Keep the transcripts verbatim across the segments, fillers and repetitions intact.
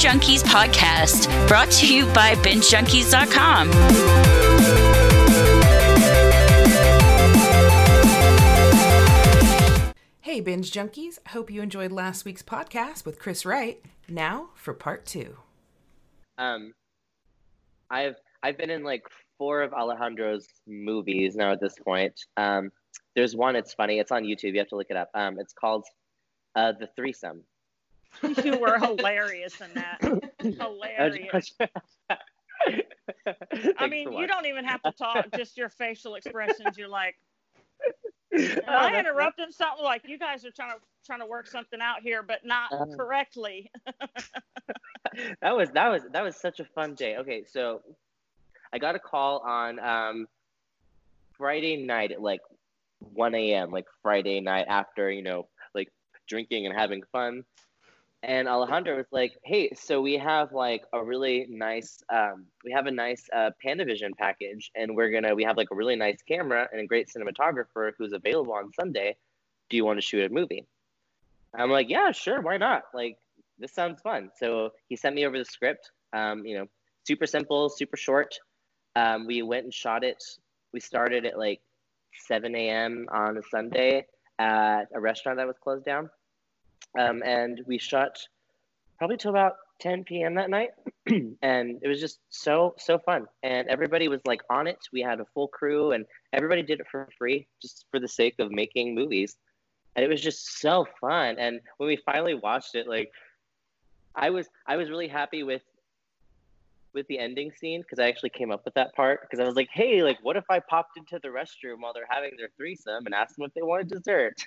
Junkies podcast, brought to you by binge junkies dot com. Hey, Binge Junkies. I hope you enjoyed last week's podcast with Chris Wright. Now for part two. Um, I've I've been in like four of Alejandro's movies now at this point. Um, there's one, it's funny. It's on YouTube. You have to look it up. Um, it's called uh, The Threesome. You were hilarious in that. Hilarious. I mean, you don't even have to talk. Just your facial expressions. You're like... Am I interrupting something? Like, you guys are trying to trying to work something out here, but not um, correctly. that was that was that was such a fun day. Okay, so I got a call on um, Friday night at like one a.m. Like Friday night after, you know, like drinking and having fun. And Alejandro was like, "Hey, so we have like a really nice, um, we have a nice uh, Panavision package, and we're gonna, we have like a really nice camera and a great cinematographer who's available on Sunday. Do you want to shoot a movie?" I'm like, "Yeah, sure, why not? Like, this sounds fun." So he sent me over the script. Um, you know, super simple, super short. Um, we went and shot it. We started at like seven a.m. on a Sunday at a restaurant that was closed down. Um, and we shot probably till about ten p.m. that night, and it was just so, so fun. And everybody was like on it. We had a full crew, and everybody did it for free just for the sake of making movies. And it was just so fun. And when we finally watched it, like I was, I was really happy with, with the ending scene, because I actually came up with that part, because I was like, hey, like, what if I popped into the restroom while they're having their threesome and asked them if they wanted dessert?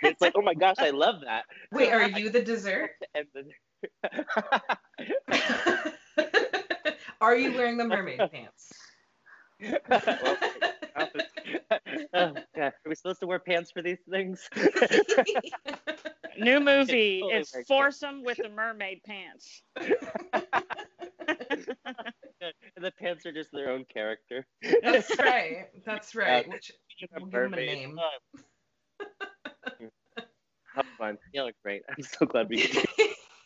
It's like, oh my gosh, I love that. Wait, are you the dessert? Are you wearing the mermaid pants? Well, oh, God. Are we supposed to wear pants for these things? New movie, it's, totally it's foursome with the mermaid pants. The pants are just their own character. That's right. That's right. Uh, Which, we'll give them a name. How fun! You look great. I'm so glad we did.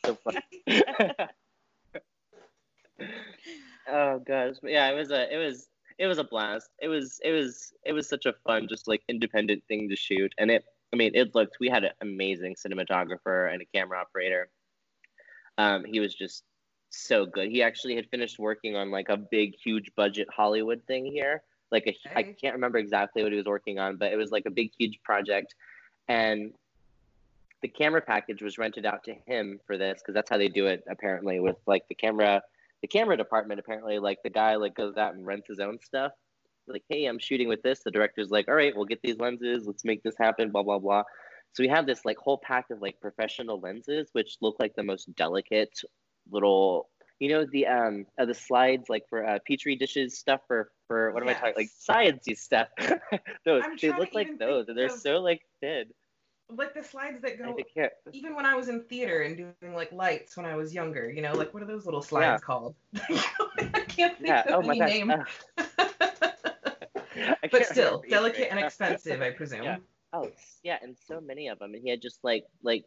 So fun. Oh gosh, but yeah, it was a, it was, it was a blast. It was, it was, it was such a fun, just like independent thing to shoot. And it, I mean, it looked. We had an amazing cinematographer and a camera operator. Um, he was just so good. He actually had finished working on like a big, huge budget Hollywood thing here. Like a, hey. I can't remember exactly what he was working on, but it was like a big, huge project. And the camera package was rented out to him for this, because that's how they do it apparently with like the camera, the camera department. Apparently, like the guy like goes out and rents his own stuff. Like, hey, I'm shooting with this. The director's like, all right, we'll get these lenses. Let's make this happen. Blah blah blah. So we have this like whole pack of like professional lenses, which look like the most delicate little, you know, the um uh, the slides like for uh, petri dishes stuff for for what am yes. I talking like sciencey stuff. Those I'm they look like those, and they're so like thin. Like the slides that go. Even when I was in theater and doing like lights when I was younger, you know, like what are those little slides yeah. called? I can't think yeah. of oh, any name. Uh, but still, delicate and expensive, I presume. Yeah. Oh, yeah, and so many of them. And he had just like like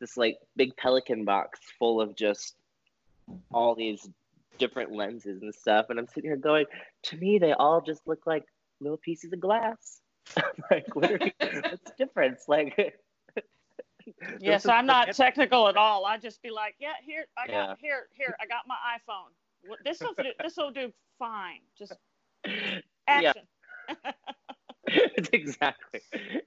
this like big Pelican box full of just all these different lenses and stuff. And I'm sitting here going, to me, they all just look like little pieces of glass. Like, what are we, what's the difference? Like, yes, I'm not technical at all. I just be like, yeah, here, I got yeah. here, here, I got my iPhone. This will do. This will do fine. Just action. Yeah. It's exactly,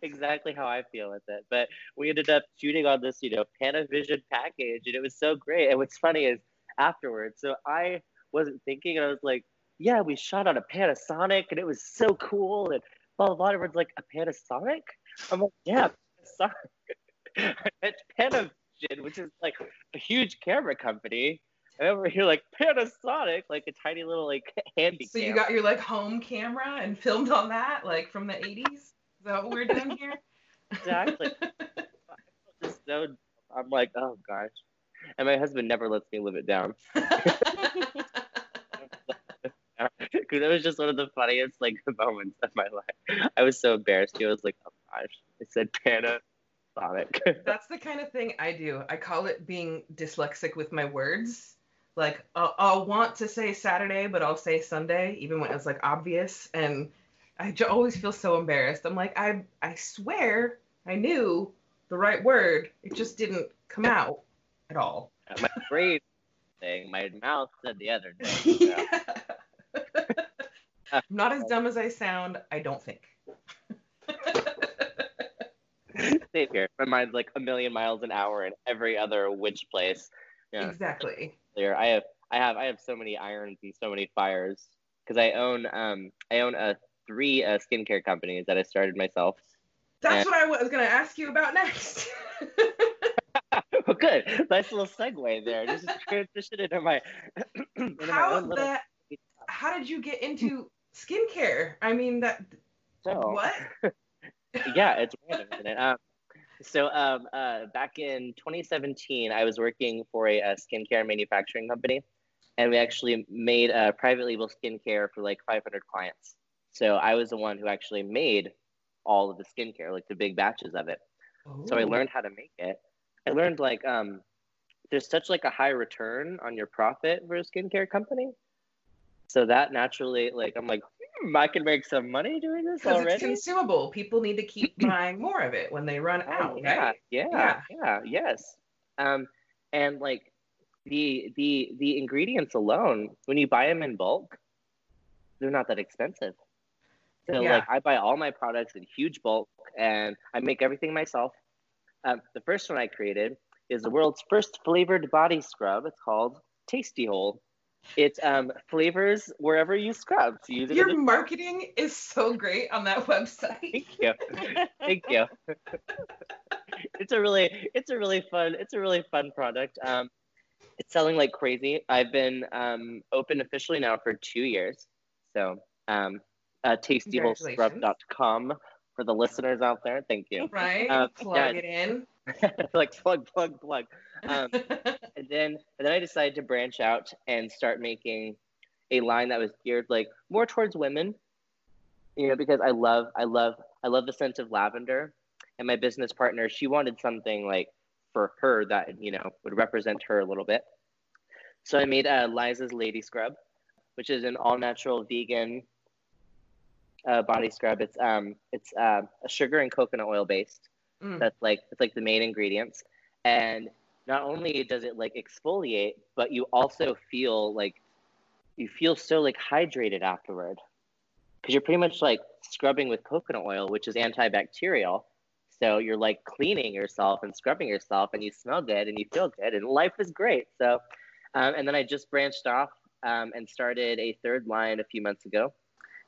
exactly how I feel with it. But we ended up shooting on this, you know, Panavision package, and it was so great. And what's funny is afterwards, so I wasn't thinking, and I was like, yeah, we shot on a Panasonic, and it was so cool. And blah, blah, blah. Everyone's like, a Panasonic? I'm like, yeah, Panasonic. It's Panavision, which is like a huge camera company. And over here, like, Panasonic, like a tiny little, like, handy So camera. You got your, like, home camera and filmed on that, like, from the eighties? Is that what we're doing here? Exactly. Just so, I'm like, oh, gosh. And my husband never lets me live it down. Because it was just one of the funniest, like, moments of my life. I was so embarrassed. He was like, oh, gosh. I said Panasonic. That's the kind of thing I do. I call it being dyslexic with my words. like I'll, I'll want to say Saturday, but I'll say Sunday, even when it's like obvious. And I j- always feel so embarrassed. I'm like, I I swear I knew the right word. It just didn't come out at all. My brain thing, my mouth said the other day. So. Yeah. I'm not as dumb as I sound, I don't think. Same here. My mind's like a million miles an hour in every other witch place. Yeah. Exactly. I have, I have, I have so many irons and so many fires because I own, um, I own a three uh, skincare companies that I started myself. That's and... what I was gonna ask you about next. Well, good. Nice little segue there. Just transition into my. into how my own little... that? How did you get into skincare? I mean that. So, what? Yeah, it's random, isn't it? Um, So um, uh, back in twenty seventeen, I was working for a, a skincare manufacturing company, and we actually made a private label skincare for like five hundred clients. So I was the one who actually made all of the skincare, like the big batches of it. Ooh. So I learned how to make it. I learned like um, there's such like a high return on your profit for a skincare company. So that naturally, like I'm like, I can make some money doing this already. It's consumable. People need to keep buying more of it when they run oh, out. Yeah, right? yeah, yeah, yeah, yes. Um, and like the the the ingredients alone, when you buy them in bulk, they're not that expensive. So yeah. like I buy all my products in huge bulk, and I make everything myself. Um, the first one I created is the world's first flavored body scrub. It's called Tasty Hole. It um, flavors wherever you scrub. So you Your marketing is so great on that website. Thank you. Thank you. It's a really, it's a really fun, it's a really fun product. Um, it's selling like crazy. I've been um, open officially now for two years. So um, uh, Tasty Hole Scrub dot com for the listeners out there. Thank you. Right. Um, plug yeah, it in. Like plug, plug, plug. Um, and then and then I decided to branch out and start making a line that was geared like more towards women, you know, because I love, I love, I love the scent of lavender. And my business partner, she wanted something like for her that, you know, would represent her a little bit. So I made a Liza's Lady Scrub, which is an all-natural vegan uh, body scrub. It's um, it's uh, a sugar and coconut oil based. Mm. That's like it's like the main ingredients, and not only does it like exfoliate, but you also feel like you feel so like hydrated afterward, because you're pretty much like scrubbing with coconut oil, which is antibacterial. So you're like cleaning yourself and scrubbing yourself, and you smell good and you feel good, and life is great. So, um, and then I just branched off um, and started a third line a few months ago,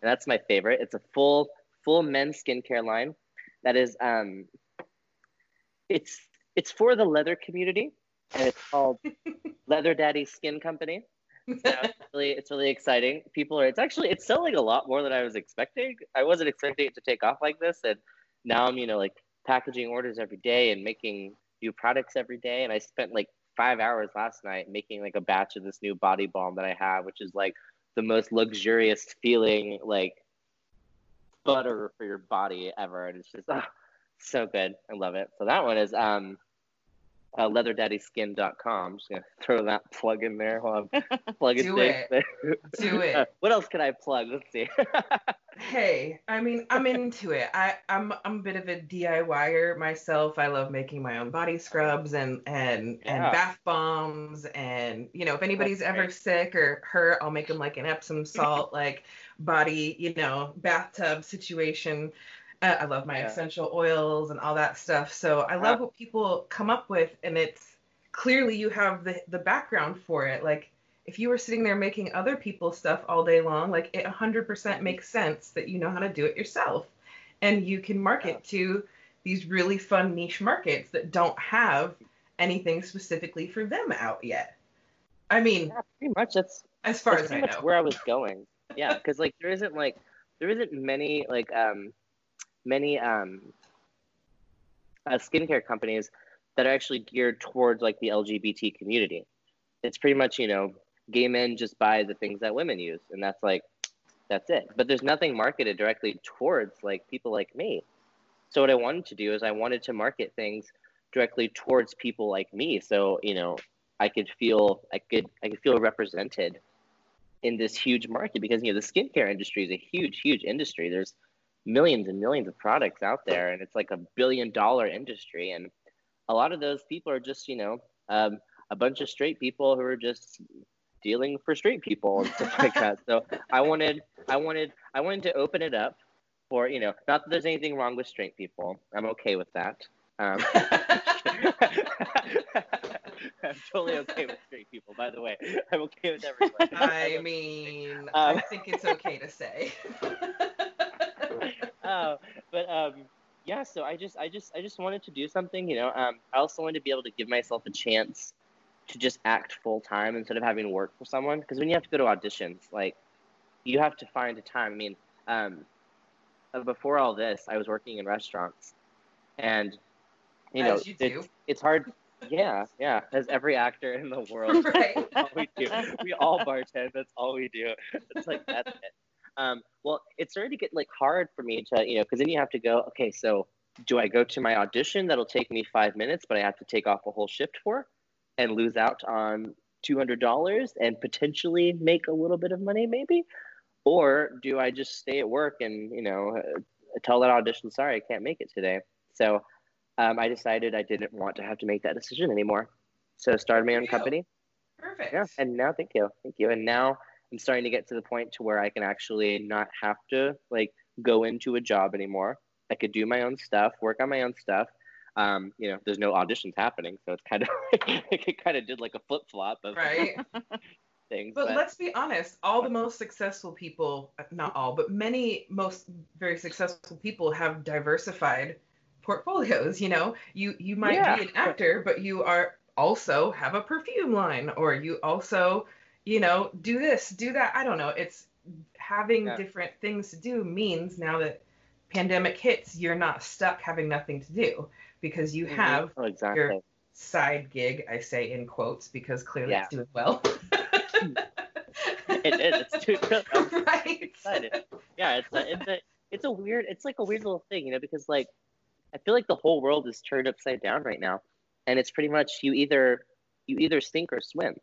and that's my favorite. It's a full full men's skincare line that is. Um, It's it's for the leather community, and it's called Leather Daddy Skin Company. So it's really it's really exciting. People are it's actually it's selling a lot more than I was expecting. I wasn't expecting it to take off like this, and now I'm you know like packaging orders every day and making new products every day. And I spent like five hours last night making like a batch of this new body balm that I have, which is like the most luxurious feeling like butter for your body ever, and it's just. Uh, So good. I love it. So that one is um, uh, Leather Daddy Skin dot com. I'm just going to throw that plug in there while I'm plugging Do things. It. Do it. Uh, what else can I plug? Let's see. Hey, I mean, I'm into it. I, I'm I'm a bit of a D I Y-er myself. I love making my own body scrubs and, and, yeah. and bath bombs. And, you know, if anybody's That's ever great. sick or hurt, I'll make them like an Epsom salt, like body, you know, bathtub situation. Uh, I love my yeah. essential oils and all that stuff. So I love wow. what people come up with, and it's clearly you have the, the background for it. Like if you were sitting there making other people's stuff all day long, like it one hundred percent makes sense that you know how to do it yourself, and you can market wow. to these really fun niche markets that don't have anything specifically for them out yet. I mean, yeah, pretty much that's as far that's as pretty I much know where I was going. Yeah, because like there isn't like there isn't many like um. many um, uh, skincare companies that are actually geared towards like the L G B T community. It's pretty much, you know, gay men just buy the things that women use, and that's like, that's it. But there's nothing marketed directly towards like people like me. So what I wanted to do is I wanted to market things directly towards people like me. So, you know, I could feel I could I could feel represented in this huge market, because you know the skincare industry is a huge huge industry. There's millions and millions of products out there, and it's like a billion dollar industry, and a lot of those people are just you know um, a bunch of straight people who are just dealing for straight people and stuff like that. So I wanted I wanted I wanted to open it up for, you know, not that there's anything wrong with straight people. I'm okay with that. Um, I'm totally okay with straight people, by the way. I'm okay with everyone. I mean, um, I think it's okay to say. uh, but um, yeah, so I just, I just, I just wanted to do something, you know. Um, I also wanted to be able to give myself a chance to just act full time instead of having to work for someone. Because when you have to go to auditions, like, you have to find a time. I mean, um, before all this, I was working in restaurants, and you know, you it's, it's hard. Yeah, yeah. As every actor in the world, right. That's all we do. We all bartend. That's all we do. It's like that's it. Um, well, it started to get like hard for me to, you know, because then you have to go. Okay, so do I go to my audition that'll take me five minutes, but I have to take off a whole shift for, and lose out on two hundred dollars and potentially make a little bit of money, maybe, or do I just stay at work and you know uh, tell that audition, sorry, I can't make it today. So. Um, I decided I didn't want to have to make that decision anymore. So I started my own company. Perfect. Yeah, and now, thank you. Thank you. And now I'm starting to get to the point to where I can actually not have to, like, go into a job anymore. I could do my own stuff, work on my own stuff. Um, you know, there's no auditions happening, so it's kind of it kind of did, like, a flip-flop of right. things. But, but let's be honest. All the most successful people, not all, but many most very successful people have diversified portfolios. You know, you you might yeah. be an actor, but you are also have a perfume line, or you also, you know, do this, do that. I don't know. It's having yeah. different things to do means now that pandemic hits, you're not stuck having nothing to do, because you have oh, exactly. your side gig. I say in quotes because clearly yeah. it's doing well. It is. It's doing well. I'm right. excited. Yeah, it's a, it's a it's a weird. It's like a weird little thing, you know, because like. I feel like the whole world is turned upside down right now, and it's pretty much you either you either sink or swim.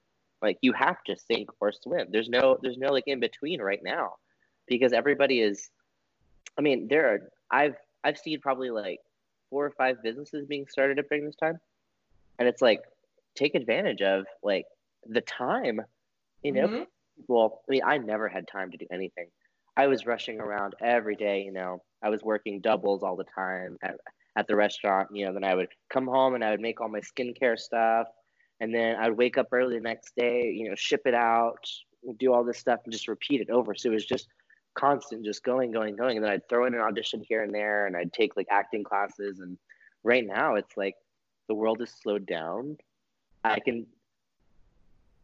Like you have to sink or swim. There's no there's no like in between right now, because everybody is. I mean, there are I've I've seen probably like four or five businesses being started up during this time, and it's like take advantage of like the time, you know. Mm-hmm. Well, I mean, I never had time to do anything. I was rushing around every day, you know. I was working doubles all the time at, at the restaurant, you know. Then I would come home and I would make all my skincare stuff, and then I would wake up early the next day, you know, ship it out, do all this stuff, and just repeat it over. So it was just constant, just going, going, going. And then I'd throw in an audition here and there, and I'd take like acting classes. And right now, it's like the world is slowed down. I can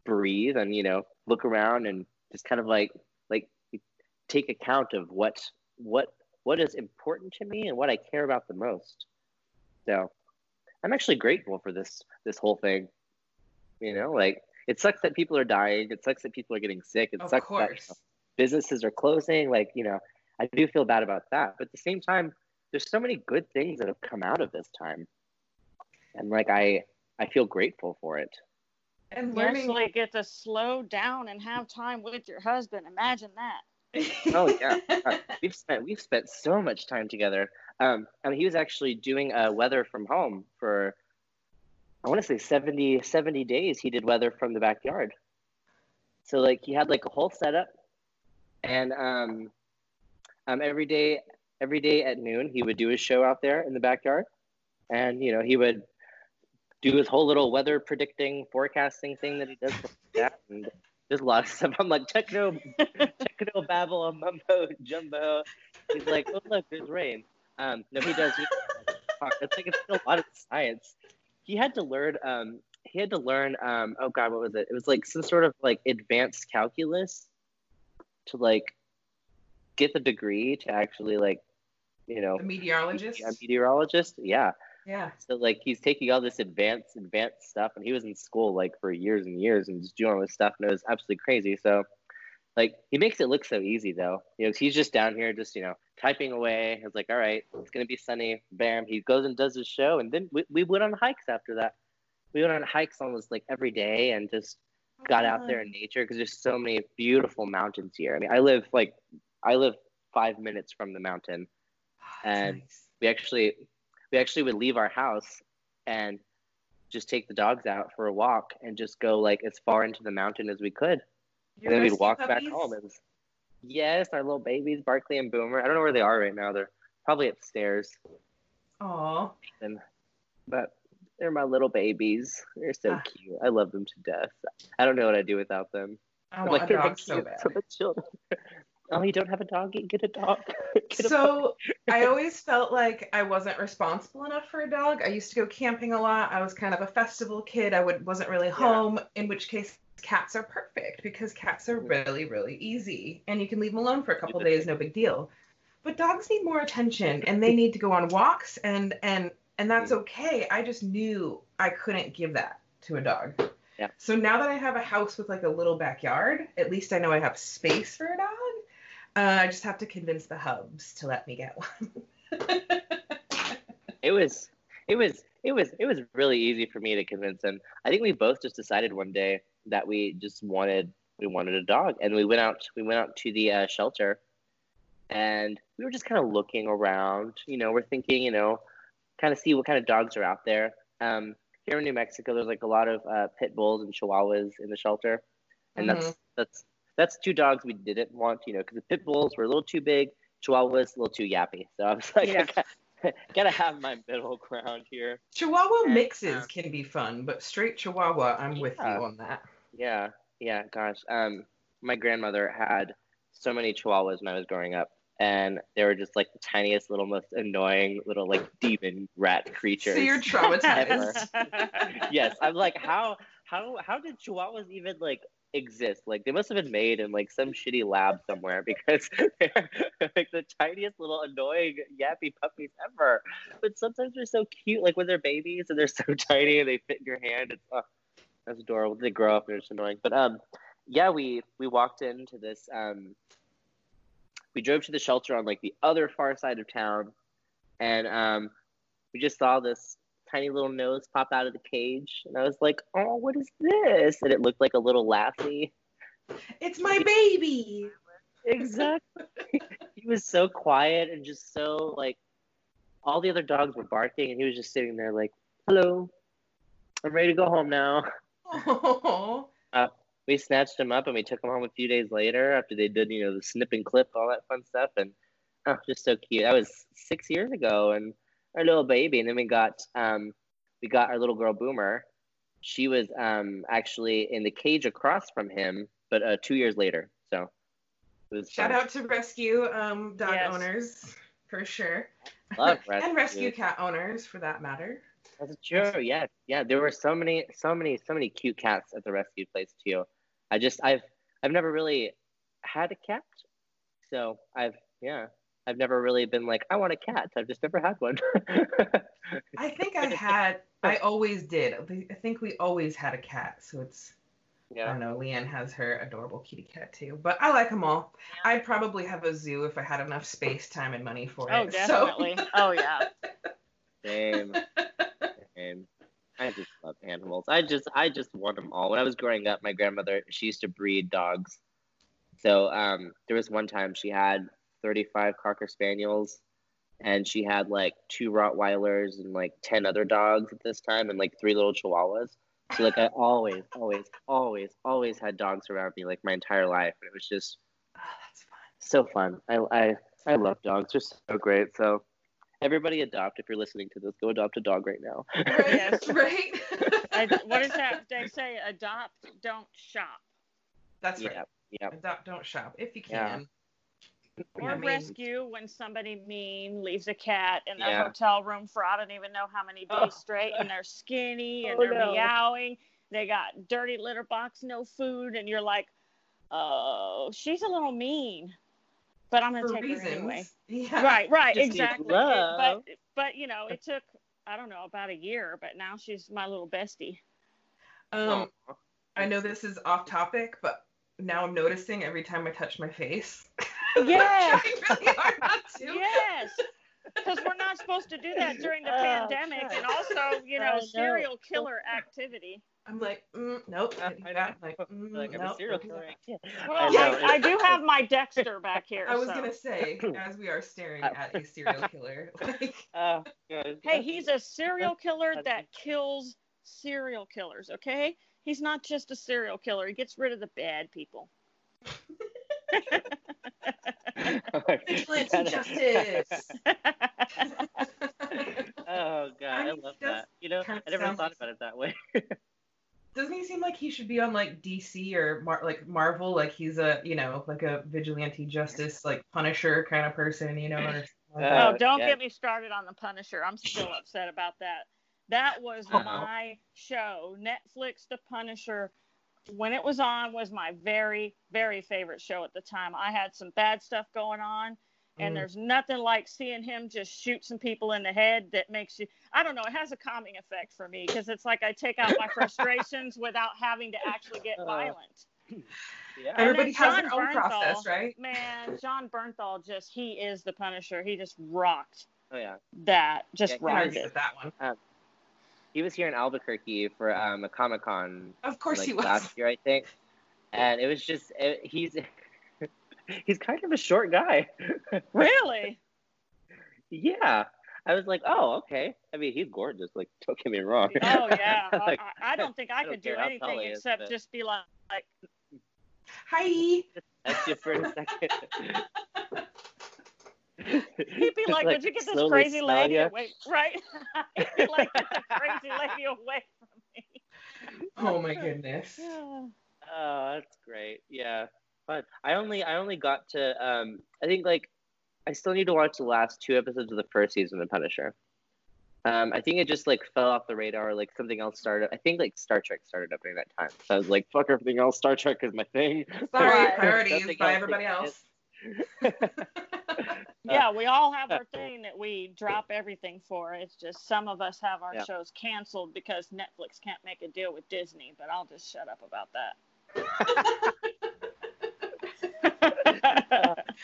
breathe and you know look around and just kind of like like. take account of what what what is important to me and what I care about the most. So I'm actually grateful for this this whole thing. You know, like it sucks that people are dying. It sucks that people are getting sick. It of sucks course. that you know, businesses are closing. Like, you know, I do feel bad about that. But at the same time, there's so many good things that have come out of this time. And like I I feel grateful for it. And learning to get to slow down and have time with your husband. Imagine that. Oh yeah, uh, we've spent we've spent so much time together. Um, I mean, he was actually doing uh, weather from home for, I want to say seventy days. He did weather from the backyard. So like he had like a whole setup, and um, um, every day every day at noon he would do his show out there in the backyard, and you know he would do his whole little weather predicting forecasting thing that he does for that. And, there's a lot of stuff. I'm like, techno, techno babble, mumbo jumbo. He's like, oh, look, there's rain. Um, no, he does. It's like, it's still a lot of science. He had to learn, um, he had to learn, um, oh God, what was it? It was like some sort of like advanced calculus to like get the degree to actually like, you know. A meteorologist? A meteorologist, yeah. Yeah. So like he's taking all this advanced, advanced stuff, and he was in school like for years and years, and just doing all this stuff, and it was absolutely crazy. So, like he makes it look so easy though. You know, cause he's just down here, just you know, typing away. It's like, all right, it's gonna be sunny. Bam. He goes and does his show, and then we we went on hikes after that. we went on hikes almost like every day and just got out there in nature because there's so many beautiful mountains here. I mean, I live like I live five minutes from the mountain, and nice. we actually we actually would leave our house and just take the dogs out for a walk and just go like as far into the mountain as we could. Your and then we'd walk puppies? back home. And, yes, our little babies, Barkley and Boomer. I don't know where they are right now. They're probably upstairs. Aw. But they're my little babies. They're so ah. cute. I love them to death. I don't know what I'd do without them. I I'm want like, a dog so bad. Children. Oh, you don't have a dog? Get a dog. Get so a I always felt like I wasn't responsible enough for a dog. I used to go camping a lot. I was kind of a festival kid. I would, wasn't really home, yeah. in which case cats are perfect because cats are really, really easy. And you can leave them alone for a couple days, no big deal. But dogs need more attention and they need to go on walks and and and that's okay. I just knew I couldn't give that to a dog. Yeah. So now that I have a house with like a little backyard, at least I know I have space for a dog. Uh, I just have to convince the hubs to let me get one. It was, it was, it was, it was really easy for me to convince them. I think we both just decided one day that we just wanted, we wanted a dog, and we went out, we went out to the uh, shelter, and we were just kind of looking around. You know, we're thinking, you know, kind of see what kind of dogs are out there. Um, here in New Mexico, there's like a lot of uh, pit bulls and chihuahuas in the shelter, and mm-hmm. that's that's. That's two dogs we didn't want, you know, because the pit bulls were a little too big, chihuahuas a little too yappy. So I was like, yeah. I gotta, gotta have my middle ground here. Chihuahua and, mixes uh, can be fun, but straight chihuahua, I'm yeah. with you on that. Yeah, yeah, gosh. Um, my grandmother had so many chihuahuas when I was growing up, and they were just like the tiniest, little, most annoying little like demon rat creatures. So you're traumatized. Yes, I'm like, how, how, how did chihuahuas even like? exist? Like they must have been made in like some shitty lab somewhere because they're like the tiniest little annoying yappy puppies ever, but sometimes they're so cute, like when they're babies and they're so tiny and they fit in your hand. It's oh, that's adorable. They grow up and it's annoying, but um yeah we we walked into this um we drove to the shelter on like the other far side of town, and um we just saw this tiny little nose pop out of the cage, and I was like, "Oh, what is this?" And it looked like a little Lassie. It's my baby. Exactly. He was so quiet and just so like, all the other dogs were barking, and he was just sitting there like, "Hello, I'm ready to go home now." Oh. Uh, we snatched him up and we took him home a few days later after they did, you know, the snip and clip, all that fun stuff, and oh, just so cute. That was six years ago, and. Our little baby, and then we got um, we got our little girl Boomer. She was um, actually in the cage across from him, but uh, two years later. So, it was shout fun. out to rescue um, dog yes. owners for sure, Love rescue. And rescue cat owners for that matter. That's true. Yeah, yeah. There were so many, so many, so many cute cats at the rescue place too. I just, I've, I've never really had a cat, so I've, yeah. I've never really been like, I want a cat. I've just never had one. I think I had, I always did. I think we always had a cat. So it's, yeah. I don't know, Leanne has her adorable kitty cat too. But I like them all. I'd probably have a zoo if I had enough space, time, and money for oh, it. Oh, definitely. So. Oh, yeah. Same. Same. I just love animals. I just, I just want them all. When I was growing up, my grandmother, she used to breed dogs. So um, there was one time she had thirty-five Cocker Spaniels, and she had like two Rottweilers and like ten other dogs at this time, and like three little Chihuahuas. So like I always, always, always, always had dogs around me like my entire life, and it was just oh, that's fun. so fun. I, I I love dogs; they're so great. So everybody adopt if you're listening to this. Go adopt a dog right now. Right, yes, right. I, what is that? They say adopt, don't shop. That's yeah, right. Yeah. Adopt, don't shop if you can. Yeah. Or I mean, rescue when somebody mean leaves a cat in a yeah. hotel room for I don't even know how many days oh. straight, and they're skinny and oh, they're no. meowing. They got dirty litter box, no food, and you're like, oh, she's a little mean, but I'm gonna for take reasons. her anyway. Yeah. Right, right, Just exactly. It, but but you know, it took I don't know about a year, but now she's my little bestie. Um, oh. I know this is off topic, but now I'm noticing every time I touch my face. Yeah. Really hard not to. Yes. Because we're not supposed to do that during the oh, pandemic, God. And also, you know, know, serial killer activity. I'm like, mm, nope. Uh, I know. Like, mm, like, I'm nope. a serial killer. Yeah. Well, yeah. I, I do have my Dexter back here. I was so. gonna say, as we are staring at a serial killer. Like... Oh, good. Hey, he's a serial killer that kills serial killers. Okay, he's not just a serial killer. He gets rid of the bad people. Vigilante justice. Oh God, I, I love that. You know, I never thought about it that way. Doesn't he seem like he should be on like D C or Mar- like Marvel? Like he's a, you know, like a vigilante justice, like Punisher kind of person, you know? Or like oh, that. don't yeah. get me started on the Punisher. I'm still upset about that. That was oh. my show. Netflix, The Punisher, when it was on, was my very, very favorite show at the time. I had some bad stuff going on. And mm. there's nothing like seeing him just shoot some people in the head that makes you, I don't know, it has a calming effect for me because it's like I take out my frustrations without having to actually get violent. Uh, yeah. Everybody has their own process, right? Man, John Bernthal just, he is the Punisher. He just rocked oh, yeah. that. Just yeah, rocked it. That one. Um, he was here in Albuquerque for um, a Comic-Con. Of course like, he was. Last year, I think. And it was just, it, he's... He's kind of a short guy. Really? Yeah. I was like, oh, okay. I mean, he's gorgeous. Like, don't get me wrong. Oh, yeah. like, I, I don't think I, I could do anything except is, but... just be like, like... Hi. That's you for a second. He'd be like, like, would you get this crazy lady you? away? Right? He'd be like, get the crazy lady away from me. Oh, my goodness. Yeah. Oh, that's great. Yeah. But I only I only got to um, I think like I still need to watch the last two episodes of the first season of Punisher. Um, I think it just like fell off the radar. Like something else started. I think like Star Trek started up during that time. So I was like, fuck everything else. Star Trek is my thing. Sorry, priorities by else everybody else. Yeah, we all have our thing that we drop everything for. It's just some of us have our yeah. shows canceled because Netflix can't make a deal with Disney. But I'll just shut up about that.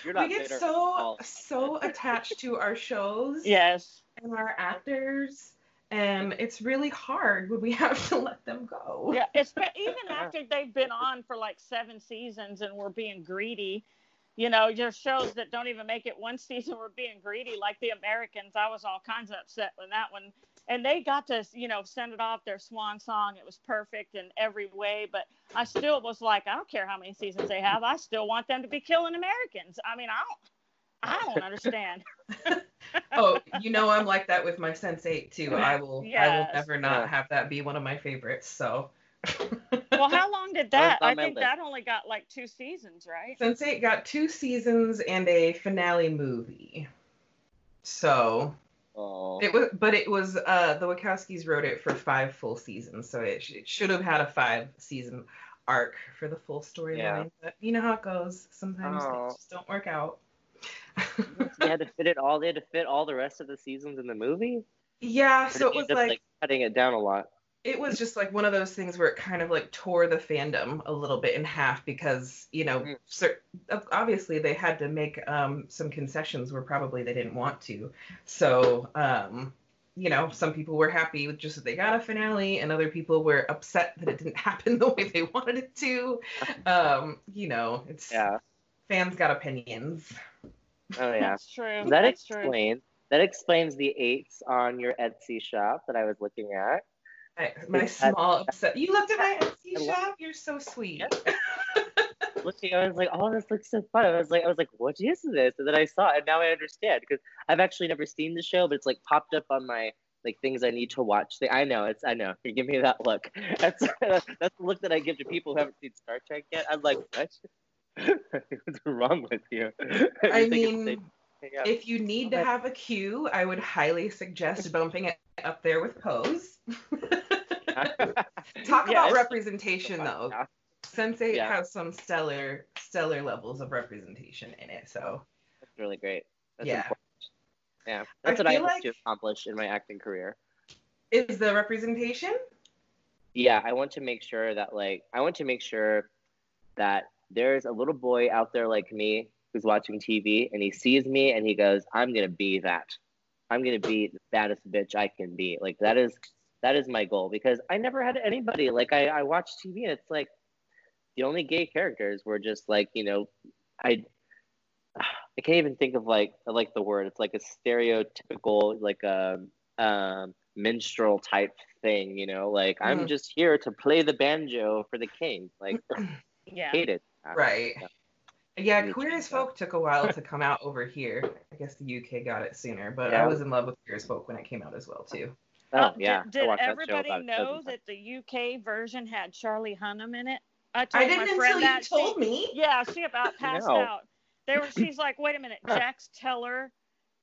You're not we get so so attached to our shows yes and our actors, and it's really hard when we have to let them go. Yeah, it's even after they've been on for like seven seasons and we're being greedy, you know, your shows that don't even make it one season, we're being greedy, like The Americans. I was all kinds of upset when that one, and they got to, you know, send it off their swan song. It was perfect in every way, but I still was like, I don't care how many seasons they have. I still want them to be killing Americans. I mean, I don't, I don't understand. Oh, you know, I'm like that with my Sense eight too. I will, yes. I will never not have that be one of my favorites. So. Well, how long did that? I think list. that only got like two seasons, right? Sense eight got two seasons and a finale movie. So. It was, but it was uh, the Wachowskis wrote it for five full seasons, so it, sh- it should have had a five-season arc for the full storyline. Yeah. But you know how it goes. Sometimes oh. things just don't work out. They had to fit it all. They had to fit all the rest of the seasons in the movie. Yeah, or so it was like, up, like cutting it down a lot. It was just like one of those things where it kind of like tore the fandom a little bit in half because, you know, mm. cert- obviously they had to make um, some concessions where probably they didn't want to. So, um, you know, some people were happy with just that they got a finale and other people were upset that it didn't happen the way they wanted it to. Um, you know, it's yeah. fans got opinions. Oh, yeah. That's true. That That's explains, true. That explains the eights on your Etsy shop that I was looking at. I, my small upset. You looked at my Etsy shop. You're so sweet. Looking, I was like, "Oh, this looks so fun." I was like, "I was like, what is this?" And then I saw it, and now I understand because I've actually never seen the show, but it's like popped up on my like things I need to watch. I know it's. I know. You give me that look. That's that's the look that I give to people who haven't seen Star Trek yet. I'm like, what? What's wrong with you? I mean. Yeah. If you need to have a cue, I would highly suggest bumping it up there with Pose. Talk yeah, about representation, though. Yeah. Sense eight yeah. has some stellar, stellar levels of representation in it. So that's really great. That's yeah, important. yeah, that's I what I hope like to accomplish in my acting career. Is the representation? Yeah, I want to make sure that, like, I want to make sure that there's a little boy out there like me who's watching T V, and he sees me, and he goes, I'm going to be that. I'm going to be the baddest bitch I can be. Like, that is that is my goal, because I never had anybody. Like, I, I watch T V, and it's like the only gay characters were just, like, you know, I I can't even think of, like, I like the word. It's like a stereotypical, like, a um, um, minstrel type thing, you know? Like, mm-hmm. I'm just here to play the banjo for the king. Like, yeah. Hate it. Right. Know. Yeah, Queer as Folk took a while to come out over here. I guess the U K got it sooner, but yeah. I was in love with Queer as Folk when it came out as well, too. Oh, yeah. Did, did everybody know that the U K version had Charlie Hunnam in it? I, told I didn't my friend until that. you told she, me. Yeah, she about passed no. out. There was, she's like, wait a minute, Jax Teller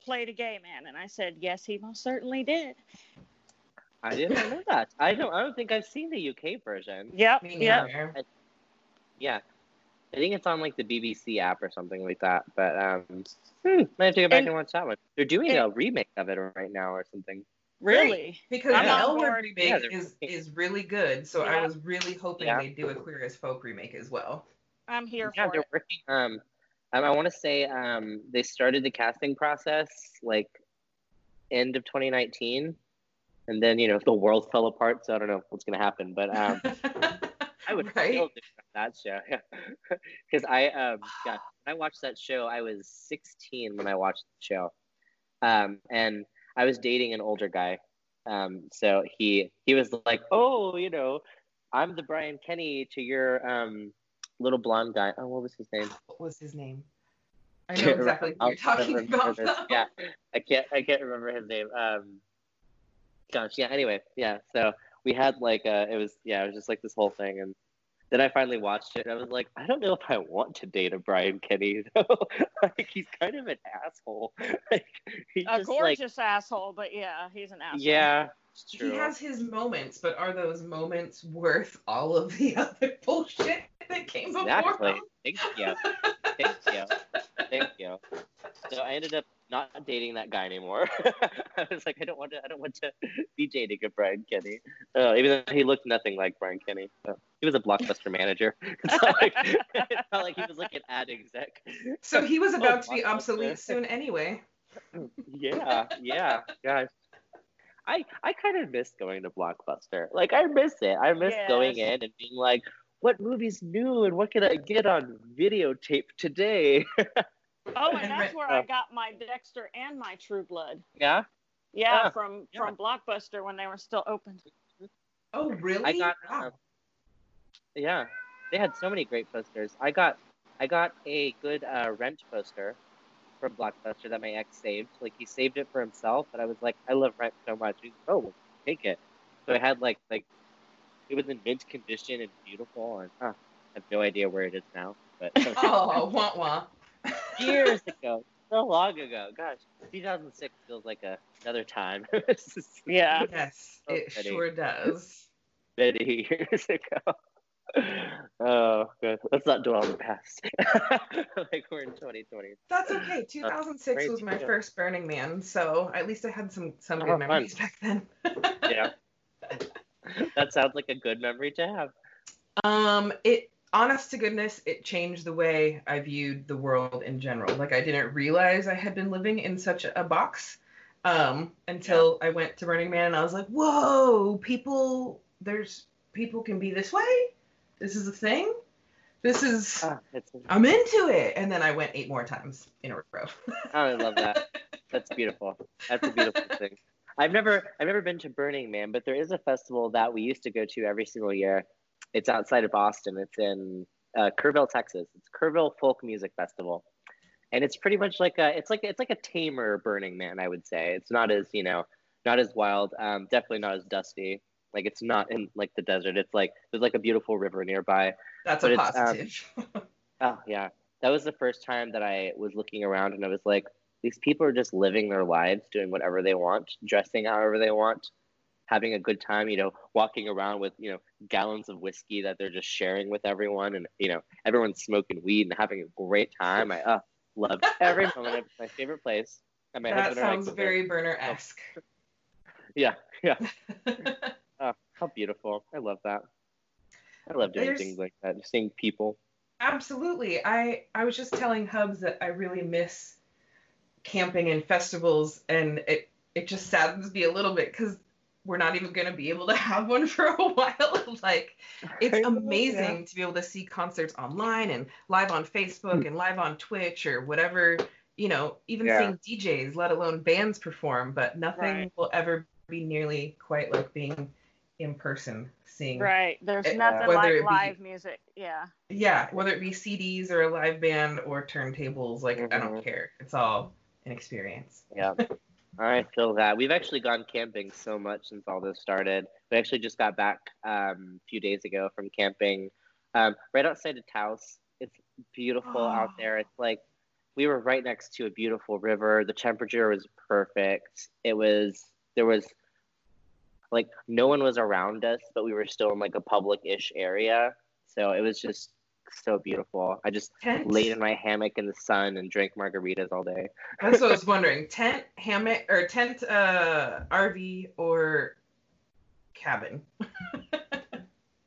played a gay man. And I said, yes, he most certainly did. I didn't know that. I don't I don't think I've seen the U K version. Yep, yep. Yeah. I, yeah. I think it's on, like, the B B C app or something like that. But um, hmm, might have to go back and, and watch that one. They're doing it, a remake of it right now or something. Really? Right. Because the L Word remake yeah, is, is really good. So yeah. I was really hoping yeah. they'd do a Queer as Folk remake as well. I'm here yeah, for they're it. Working, um, um, I want to say um, they started the casting process, like, end of twenty nineteen. And then, you know, the world fell apart. So I don't know what's going to happen. But um, I would right? still do that show. Because I, um, yeah, when I watched that show, I was sixteen when I watched the show. Um, and I was dating an older guy, um, so he he was like, "Oh, you know, I'm the Brian Kinney to your um, little blonde guy." Oh, what was his name? What was his name? I know exactly what you're talking about. Yeah, I can't I can't remember his name. Um, gosh, yeah. Anyway, yeah. So we had like a, it was yeah, it was just like this whole thing, and then I finally watched it, and I was like, I don't know if I want to date a Brian Kinney, though. Like, he's kind of an asshole. Like, he's a just, gorgeous like, asshole, but yeah, he's an asshole. Yeah, it's true. He has his moments, but are those moments worth all of the other bullshit that came before him? Exactly. Thank you. Thank you. Thank you. So I ended up not dating that guy anymore. I was like, I don't want to. I don't want to be dating a Brian Kinney, uh, even though he looked nothing like Brian Kinney. So. He was a Blockbuster manager. It's not, like, it's not like he was like an ad exec. So he was about oh, to be obsolete soon, anyway. Yeah, yeah, gosh. I I kind of miss going to Blockbuster. Like, I miss it. I miss yes. going in and being like, what movie's new and what can I get on videotape today? Oh, and that's where I got my Dexter and my True Blood. Yeah? Yeah, yeah. from from yeah. Blockbuster when they were still open. Oh, really? I got wow. uh, yeah. They had so many great posters. I got I got a good uh, Rent poster from Blockbuster that my ex saved. Like, he saved it for himself, but I was like, I love Rent so much. He was, oh, well, take it. So I had like like it was in mint condition and beautiful, and uh, I have no idea where it is now. But oh, wah wah. Years ago, so long ago. Gosh, two thousand six feels like a, another time. Just, yeah. Yes, so it many, sure does. Many years ago. Oh, good. Let's not dwell on the past. Like, we're in twenty twenty. That's okay. two thousand six uh, was my first Burning Man, so at least I had some some good oh, memories fun. back then. Yeah. That sounds like a good memory to have. Um, it. Honest to goodness, it changed the way I viewed the world in general. Like, I didn't realize I had been living in such a box um, until yeah. I went to Burning Man, and I was like, whoa, people, there's, people can be this way? This is a thing? This is, ah, I'm into it. And then I went eight more times in a row. I love that. That's beautiful. That's a beautiful thing. I've never, I've never been to Burning Man, but there is a festival that we used to go to every single year. It's outside of Austin. It's in uh, Kerrville, Texas. It's Kerrville Folk Music Festival, and it's pretty much like a it's like it's like a tamer Burning Man, I would say. It's not as you know, not as wild. Um, definitely not as dusty. Like, it's not in like the desert. It's like there's like a beautiful river nearby. That's but a positive. Um, oh yeah, that was the first time that I was looking around and I was like, these people are just living their lives, doing whatever they want, dressing however they want, having a good time, you know, walking around with, you know, gallons of whiskey that they're just sharing with everyone. And, you know, everyone's smoking weed and having a great time. I uh, loved every moment. It's my favorite place. And my that sounds very there. Burner-esque. Oh. Yeah, yeah. Oh, how beautiful. I love that. I love doing There's... things like that, just seeing people. Absolutely. I, I was just telling Hubs that I really miss camping and festivals, and it it just saddens me a little bit because we're not even going to be able to have one for a while. Like, it's amazing yeah. to be able to see concerts online and live on Facebook and live on Twitch or whatever, you know, even yeah. seeing D Js, let alone bands perform, but nothing right. will ever be nearly quite like being in person, seeing. Right. There's it, nothing like be, live music. Yeah. Yeah. Whether it be C Ds or a live band or turntables, like, mm-hmm. I don't care. It's all an experience. Yeah. I feel that. We've actually gone camping so much since all this started. We actually just got back um, a few days ago from camping um, right outside of Taos. It's beautiful oh. out there. It's like we were right next to a beautiful river. The temperature was perfect. It was, there was like no one was around us, but we were still in like a public-ish area. So it was just so beautiful. I just tent? laid in my hammock in the sun and drank margaritas all day. That's what I was wondering. Tent, hammock, or tent, uh, R V, or cabin?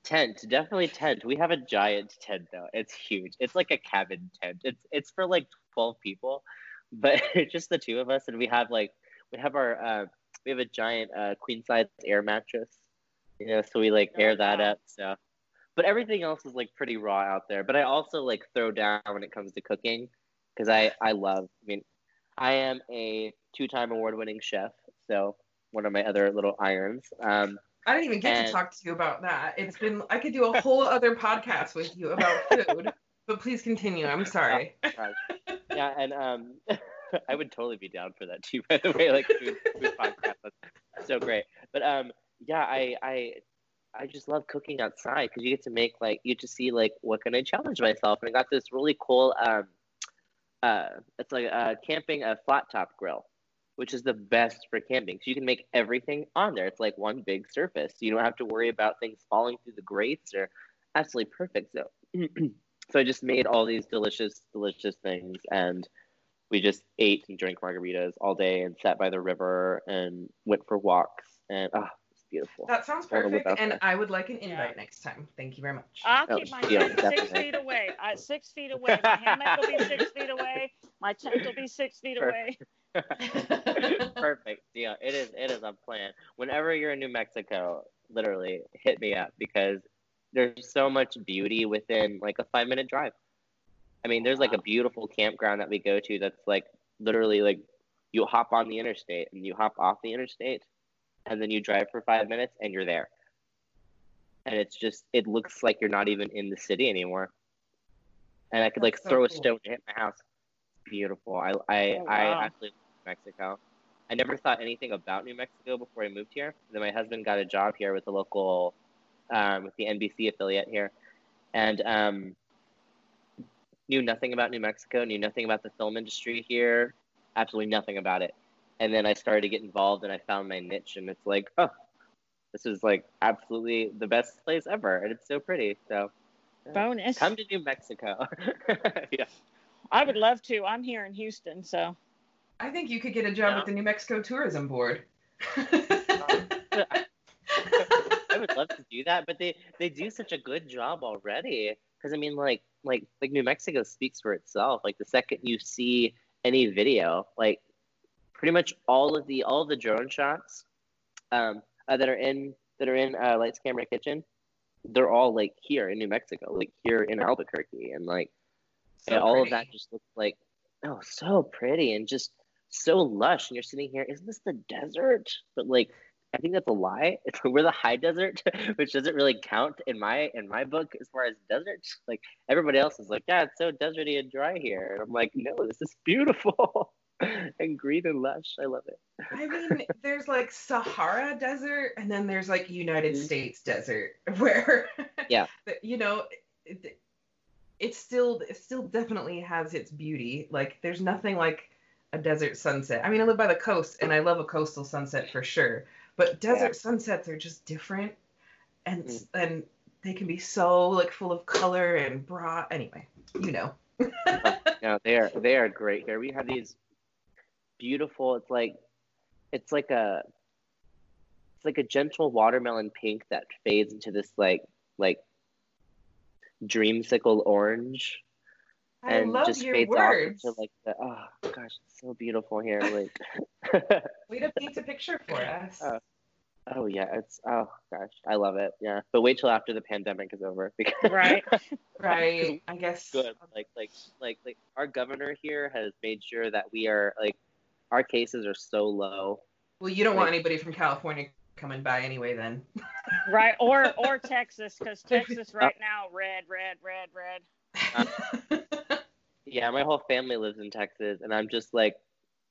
Tent, definitely tent. We have a giant tent, though. It's huge. It's like a cabin tent. It's it's for like twelve people, but it's just the two of us, and we have like, we have our, uh, we have a giant uh, queen-size air mattress, you know, so we like air that up, so. But everything else is like pretty raw out there. But I also like throw down when it comes to cooking because I, I love, I mean, I am a two-time award-winning chef. So one of my other little irons. Um, I didn't even get and... to talk to you about that. It's been, I could do a whole other podcast with you about food, but please continue. I'm sorry. Oh, yeah. And um, I would totally be down for that too, by the way, like food, food podcast. That's so great. But um, yeah, I, I, I just love cooking outside because you get to make like you just see like what can I challenge myself, and I got this really cool um uh it's like a camping a flat top grill, which is the best for camping. So you can make everything on there. It's like one big surface. So you don't have to worry about things falling through the grates. Or absolutely perfect. So so I just made all these delicious delicious things, and we just ate and drank margaritas all day and sat by the river and went for walks and ah. Oh, beautiful. That sounds perfect, I and that. I would like an invite yeah. next time. Thank you very much. I'll oh, keep my yeah, tent definitely. six feet away. Uh, six feet away. My hammock will be six feet away. My tent will be six feet perfect. away. Perfect. Yeah, it is. It is a plan. Whenever you're in New Mexico, literally hit me up because there's so much beauty within like a five minute drive. I mean, there's like a beautiful campground that we go to that's like literally like you hop on the interstate and you hop off the interstate. And then you drive for five minutes and you're there. And it's just, it looks like you're not even in the city anymore. And I could That's like so throw cool. a stone and hit my house. It's beautiful. I I, oh, wow. I actually love New Mexico. I never thought anything about New Mexico before I moved here. Then my husband got a job here with the local, um, with the N B C affiliate here. And um, knew nothing about New Mexico, knew nothing about the film industry here. Absolutely nothing about it. And then I started to get involved, and I found my niche, and it's like, oh, this is like absolutely the best place ever, and it's so pretty. So, yeah. Bonus. Come to New Mexico. yeah, I would love to. I'm here in Houston, so. I think you could get a job yeah. at the New Mexico Tourism Board. I would love to do that, but they, they do such a good job already. Because I mean, like like like New Mexico speaks for itself. Like the second you see any video, like. Pretty much all of the all of the drone shots um, uh, that are in that are in uh, Lights Camera Kitchen, they're all like here in New Mexico, like here in Albuquerque, and like so and all of that just looks like oh so pretty and just so lush. And you're sitting here, isn't this the desert? But like I think that's a lie. It's, we're the high desert, which doesn't really count in my in my book as far as desert. Like everybody else is like, yeah, it's so deserty and dry here. And I'm like, no, this is beautiful. And green and lush. I love it. I mean, there's like Sahara Desert, and then there's like United mm-hmm. States Desert, where yeah, you know, it, it still it still definitely has its beauty. Like there's nothing like a desert sunset. I mean, I live by the coast, and I love a coastal sunset for sure. But desert yeah. sunsets are just different, and mm. and they can be so like full of color and broad. Anyway, you know. No, they are they are great here. We have these. Beautiful. It's like, it's like a, it's like a gentle watermelon pink that fades into this like like dreamsicle orange, and I love just your fades words. Off into like the, oh gosh, it's so beautiful here. Like, wait up, paint a picture for us. Uh, oh yeah, it's oh gosh, I love it. Yeah, but wait till after the pandemic is over. Because right, right. I guess good. Like, like, like, like our governor here has made sure that we are like, our cases are so low. Well, you don't like, want anybody from California coming by anyway, then. Right, or or Texas, because Texas right now red, red, red, red. Uh, yeah, my whole family lives in Texas, and I'm just like,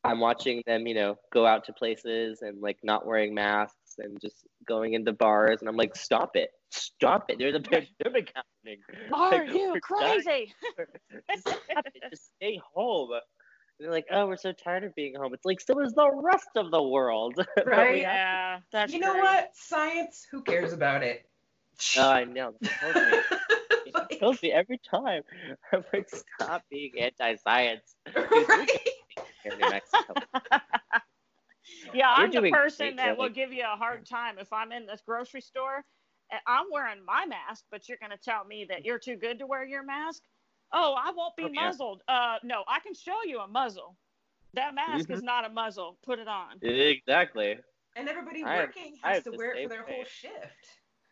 I'm watching them, you know, go out to places and like not wearing masks and just going into bars, and I'm like, stop it, stop it. There's a pandemic happening. Are like, you crazy? Stop it. Just stay home. And they're like, oh, we're so tired of being home. It's like, so is the rest of the world. Right? Yeah, that's You know great. What? Science, who cares about it? Oh, I know. It kills me. It kills me every time. I'm like, stop being anti-science. Right? Yeah, I'm the person that will give you a hard time. If I'm in this grocery store, and I'm wearing my mask, but you're going to tell me that you're too good to wear your mask? Oh, I won't be oh, yeah. muzzled. Uh, no, I can show you a muzzle. That mask mm-hmm. is not a muzzle. Put it on. Exactly. And everybody working I, has I to wear it for their way. Whole shift.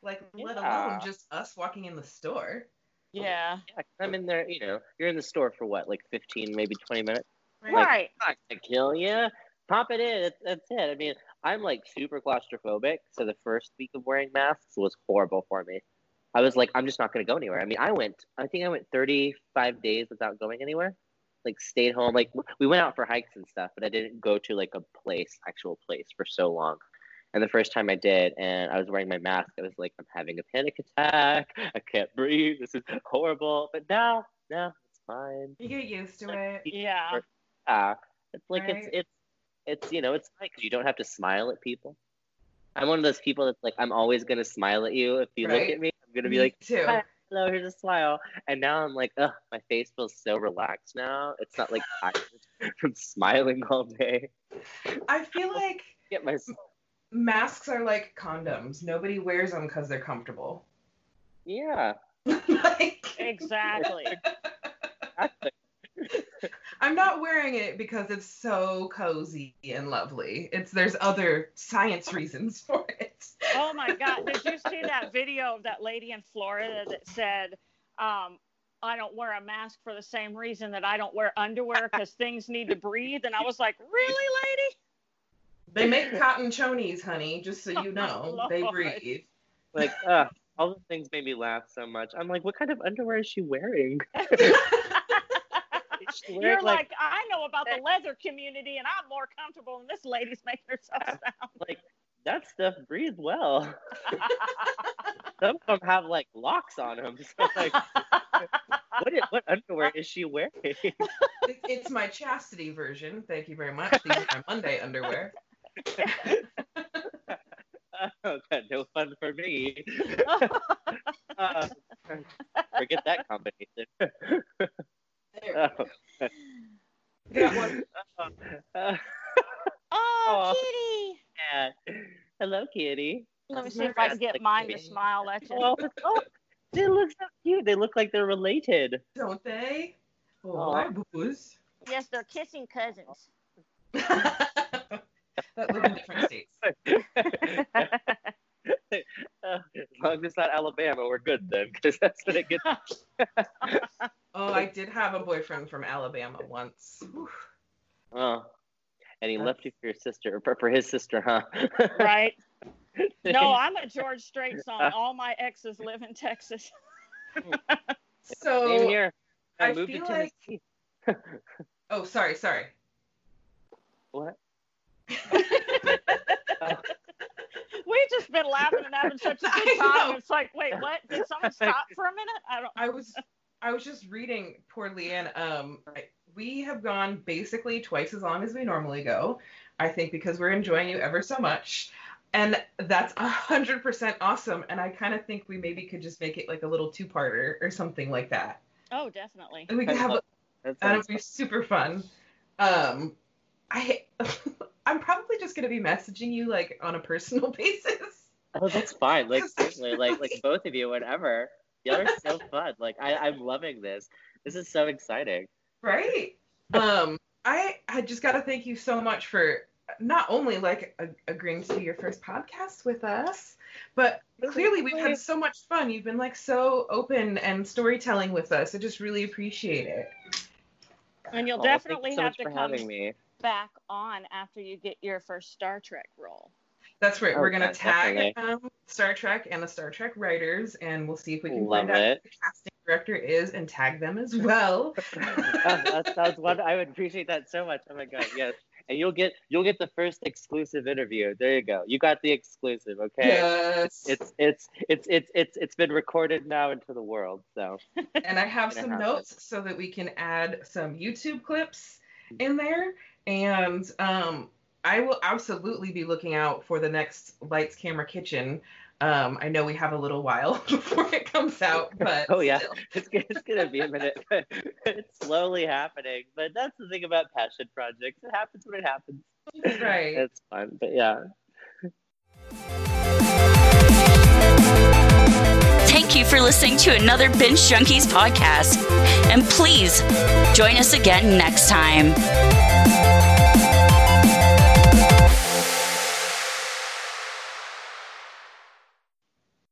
Like, yeah. let alone just us walking in the store. Yeah. yeah. I'm in there, you know, you're in the store for what, like fifteen, maybe twenty minutes? Right. Like, I'm not gonna kill you. Pop it in. That's, that's it. I mean, I'm like super claustrophobic, so the first week of wearing masks was horrible for me. I was like, I'm just not going to go anywhere. I mean, I went, I think I went thirty-five days without going anywhere. Like, stayed home. Like, we went out for hikes and stuff, but I didn't go to, like, a place, actual place for so long. And the first time I did, and I was wearing my mask, I was like, I'm having a panic attack. I can't breathe. This is horrible. But now, now, it's fine. You get used to it. Yeah. Yeah. It's like, right. it's, it's, it's, you know, it's fine because you don't have to smile at people. I'm one of those people that's like, I'm always going to smile at you if you right. look at me. I'm gonna be like, hi, hello, here's a smile. And now I'm like, ugh, my face feels so relaxed now. It's not like tired from smiling all day. I feel like Get my... masks are like condoms. Nobody wears them because they're comfortable. Yeah. Like... Exactly. I'm not wearing it because it's so cozy and lovely. It's there's other science reasons for it. Oh my God! Did you see that video of that lady in Florida that said, um, "I don't wear a mask for the same reason that I don't wear underwear because things need to breathe"? And I was like, "Really, lady? They make cotton chonies, honey. Just so you know, oh, they breathe." Like, uh, all the things made me laugh so much. I'm like, what kind of underwear is she wearing? You're like, like, I know about the leather community, and I'm more comfortable than this lady's making herself sound. Like, that stuff breathes well. Some of them have, like, locks on them. So, like, what, is, what underwear is she wearing? It's my chastity version. Thank you very much. These are my Monday underwear. Oh, God, no fun for me. uh, forget that combination. There we go. That one. Oh, oh, kitty. Hello, kitty. Let me see if I can get mine to smile at you. Oh, oh, they look so cute. They look like they're related. Don't they? Oh, hi, boo-boos. Yes, they're kissing cousins. That live in different states. Uh, as long as it's not Alabama, we're good then, because that's what it gets. Oh, I did have a boyfriend from Alabama once. Whew. Oh, and he that's... left you for your sister, or for his sister, huh? Right. No, I'm a George Strait song. All my exes live in Texas. So same here. I, I moved feel to Tennessee. Like... Oh, sorry, sorry. What? Oh. We've just been laughing and having such a good time. It's like, wait, what? Did someone stop for a minute? I don't. I was, I was just reading. Poor Leanne. Um, I, we have gone basically twice as long as we normally go. I think because we're enjoying you ever so much, and that's a hundred percent awesome. And I kind of think we maybe could just make it like a little two-parter or something like that. Oh, definitely. And we could have. A, that that'd be super fun. Um, I. I'm probably just gonna be messaging you like on a personal basis. Oh, that's fine. Like, certainly, like, like both of you, whatever. Y'all are so fun. Like, I, I'm loving this. This is so exciting. Right? um, I, I just got to thank you so much for not only like a- agreeing to do your first podcast with us, but clearly we've had so much fun. You've been like so open and storytelling with us. I just really appreciate it. And you'll oh, definitely so have to come me. back on after you get your first Star Trek role. That's right. Oh, We're gonna tag um, Star Trek and the Star Trek writers, and we'll see if we can Love find it. out who the casting director is and tag them as well. that sounds wonderful. I would appreciate that so much. Oh my god, yes. And you'll get you'll get the first exclusive interview. There you go. You got the exclusive. Okay. Yes. It's it's it's it's it's it's been recorded now into the world. So. And I have some notes it. so that we can add some YouTube clips in there, and um, I will absolutely be looking out for the next Lights Camera Kitchen. Um, I know we have a little while before it comes out, but oh yeah, it's, it's gonna be a minute. It's slowly happening, but that's the thing about passion projects. It happens when it happens. Right. It's fun, but yeah. Thank you for listening to another Binge Junkies podcast, and please join us again next time.